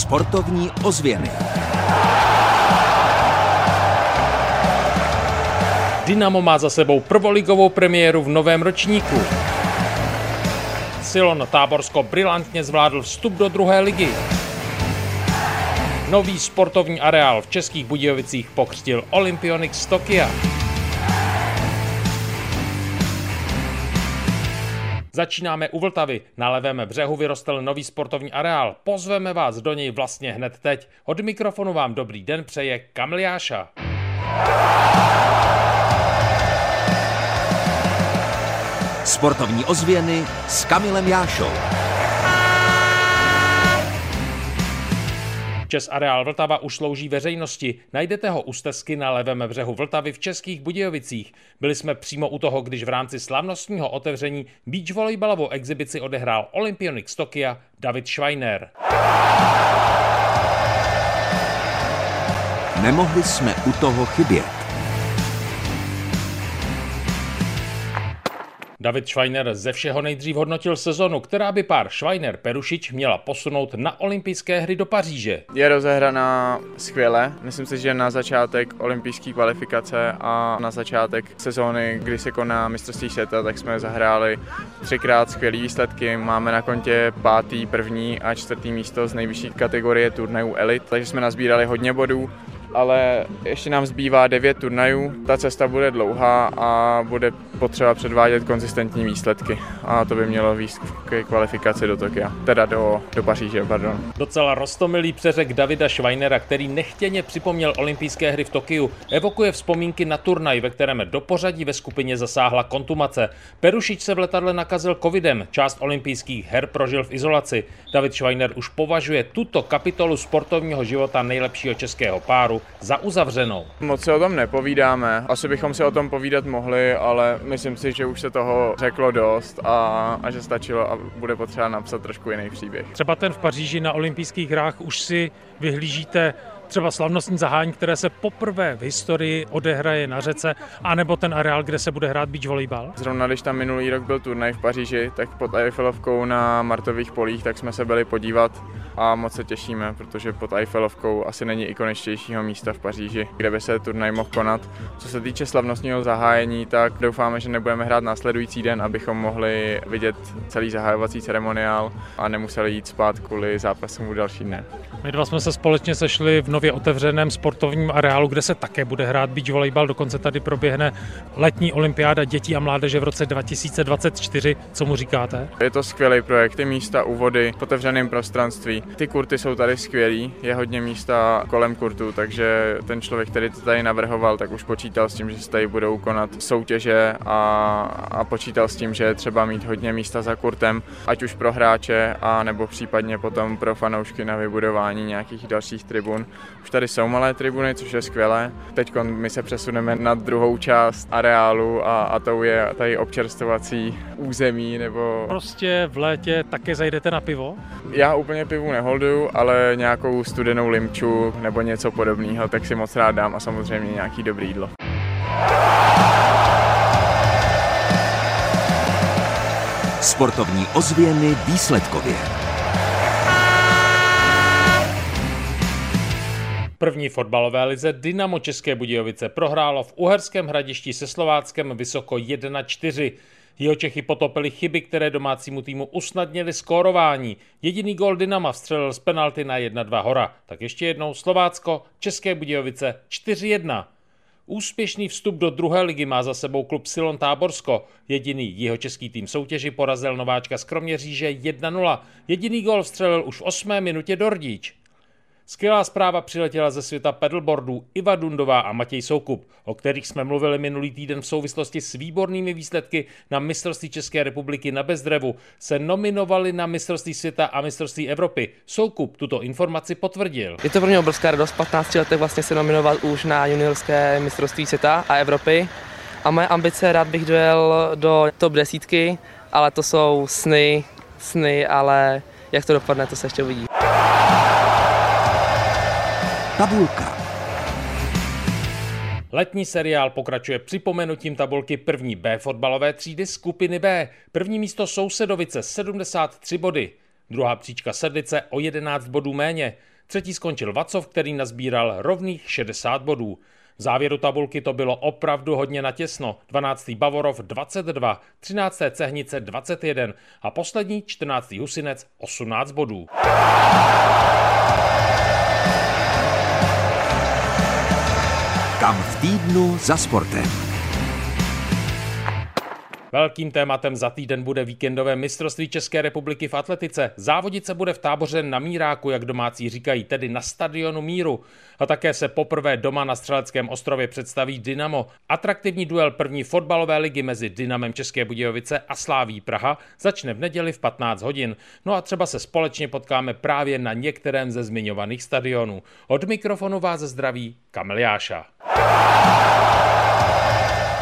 Sportovní ozvěny. Dynamo má za sebou prvoligovou premiéru v novém ročníku. Silon Táborsko brilantně zvládl vstup do druhé ligy. Nový sportovní areál v Českých Budějovicích pokřtil Olympionik z Tokia. Začínáme u Vltavy. Na levém břehu vyrostl nový sportovní areál. Pozveme vás do něj vlastně hned teď. Od mikrofonu vám dobrý den přeje Kamliáša. Sportovní ozvěny s Kamilem Jášou. ČEZ Areál Vltava už slouží veřejnosti. Najdete ho u stezky na levém břehu Vltavy v Českých Budějovicích. Byli jsme přímo u toho, když v rámci slavnostního otevření beachvolejbalovou exibici odehrál olympionik z Tokia David Schweiner. Nemohli jsme u toho chybět. David Schweiner ze všeho nejdřív hodnotil sezonu, která by pár Schweiner-Perušič měla posunout na olympijské hry do Paříže. Je rozehraná skvěle. Myslím si, že na začátek olympijské kvalifikace a na začátek sezóny, kdy se koná mistrovství světa, tak jsme zahráli třikrát skvělý výsledky. Máme na kontě 5., 1. a 4. místo z nejvyšší kategorie turnajů Elite, takže jsme nazbírali hodně bodů. Ale ještě nám zbývá 9 turnajů, ta cesta bude dlouhá a bude potřeba předvádět konzistentní výsledky. A to by mělo výst ke kvalifikaci do Tokia, teda do Paříže, pardon. Docela roztomilý přeřek Davida Schweinera, který nechtěně připomněl olympijské hry v Tokiu, evokuje vzpomínky na turnaj, ve kterém do pořadí ve skupině zasáhla kontumace. Perušič se v letadle nakazil covidem, část olympijských her prožil v izolaci. David Schweiner už považuje tuto kapitolu sportovního života nejlepšího českého páru za uzavřenou. Moc se o tom nepovídáme, asi bychom si o tom povídat mohli, ale myslím si, že už se toho řeklo dost a že stačilo a bude potřeba napsat trošku jiný příběh. Třeba ten v Paříži na olympijských hrách už si vyhlížíte třeba slavnostní zahájení, které se poprvé v historii odehraje na řece, anebo ten areál, kde se bude hrát beach volejbal? Zrovna když tam minulý rok byl turnaj v Paříži, tak pod Eiffelovkou na Martových polích, tak jsme se byli podívat a moc se těšíme, protože pod Eiffelovkou asi není ikoničtějšího místa v Paříži, kde by se turnaj mohl konat. Co se týče slavnostního zahájení, tak doufáme, že nebudeme hrát následující den, abychom mohli vidět celý zahajovací ceremoniál a nemuseli jít spát kvůli zápasům další den. My dva jsme se společně sešli v nově otevřeném sportovním areálu, kde se také bude hrát beach volejbal. Dokonce tady proběhne letní olympiáda dětí a mládeže v roce 2024. Co mu říkáte? Je to skvělý projekt, ty místa u vody, v otevřeném prostranství. Ty kurty jsou tady skvělý, je hodně místa kolem kurtu, takže ten člověk, který to tady navrhoval, tak už počítal s tím, že se tady budou konat soutěže a počítal s tím, že je třeba mít hodně místa za kurtem, ať už pro hráče, a nebo případně potom pro fanoušky na vybudování nějakých dalších tribun. Už tady jsou malé tribuny, což je skvělé. Teď my se přesuneme na druhou část areálu a to je tady občerstvovací území nebo... Prostě v létě také zajdete na pivo? Já úplně pivu neholduju, ale nějakou studenou limču nebo něco podobného, tak si moc rád dám a samozřejmě nějaký dobrý jídlo. Sportovní ozvěny výsledkově. První fotbalové lize Dynamo České Budějovice prohrálo v Uherském Hradišti se Slováckem Vysoko 1-4. Jihočechy potopily chyby, které domácímu týmu usnadnily skórování. Jediný gól Dynama vstřelil z penalty na 1-2 Hora. Tak ještě jednou Slovácko, České Budějovice 4-1. Úspěšný vstup do druhé ligy má za sebou klub Silon Táborsko. Jediný jihočeský tým soutěži porazil nováčka z Kroměříže 1-0. Jediný gól vstřelil už v 8. minutě Dordič. Skvělá zpráva přiletěla ze světa paddleboardů. Iva Dundová a Matěj Soukup, o kterých jsme mluvili minulý týden v souvislosti s výbornými výsledky na mistrovství České republiky na bezdrevu, se nominovali na mistrovství světa a mistrovství Evropy. Soukup tuto informaci potvrdil. Je to pro mě obrovská radost, 15 letech vlastně se nominoval už na juniorské mistrovství světa a Evropy. A moje ambice, rád bych dojel do top 10, ale to jsou sny, ale jak to dopadne, to se ještě uvidí. Tabulka. Letní seriál pokračuje připomenutím tabulky první B fotbalové třídy skupiny B. První místo Sousedovice 73 body. Druhá příčka Srdice o 11 bodů méně. Třetí skončil Vacov, který nazbíral rovných 60 bodů. V závěru tabulky to bylo opravdu hodně natěsno. 12. Bavorov 22, 13. Cehnice 21 a poslední 14. Husinec 18 bodů. Kam v týdnu za sportem. Velkým tématem za týden bude víkendové mistrovství České republiky v atletice. Závodit se bude v Táboře na Míráku, jak domácí říkají, tedy na stadionu Míru. A také se poprvé doma na Střeleckém ostrově představí Dynamo. Atraktivní duel první fotbalové ligy mezi Dynamem České Budějovice a Slavií Praha začne v neděli v 15 hodin. No a třeba se společně potkáme právě na některém ze zmiňovaných stadionů. Od mikrofonu vás zdraví Kamil Jáša.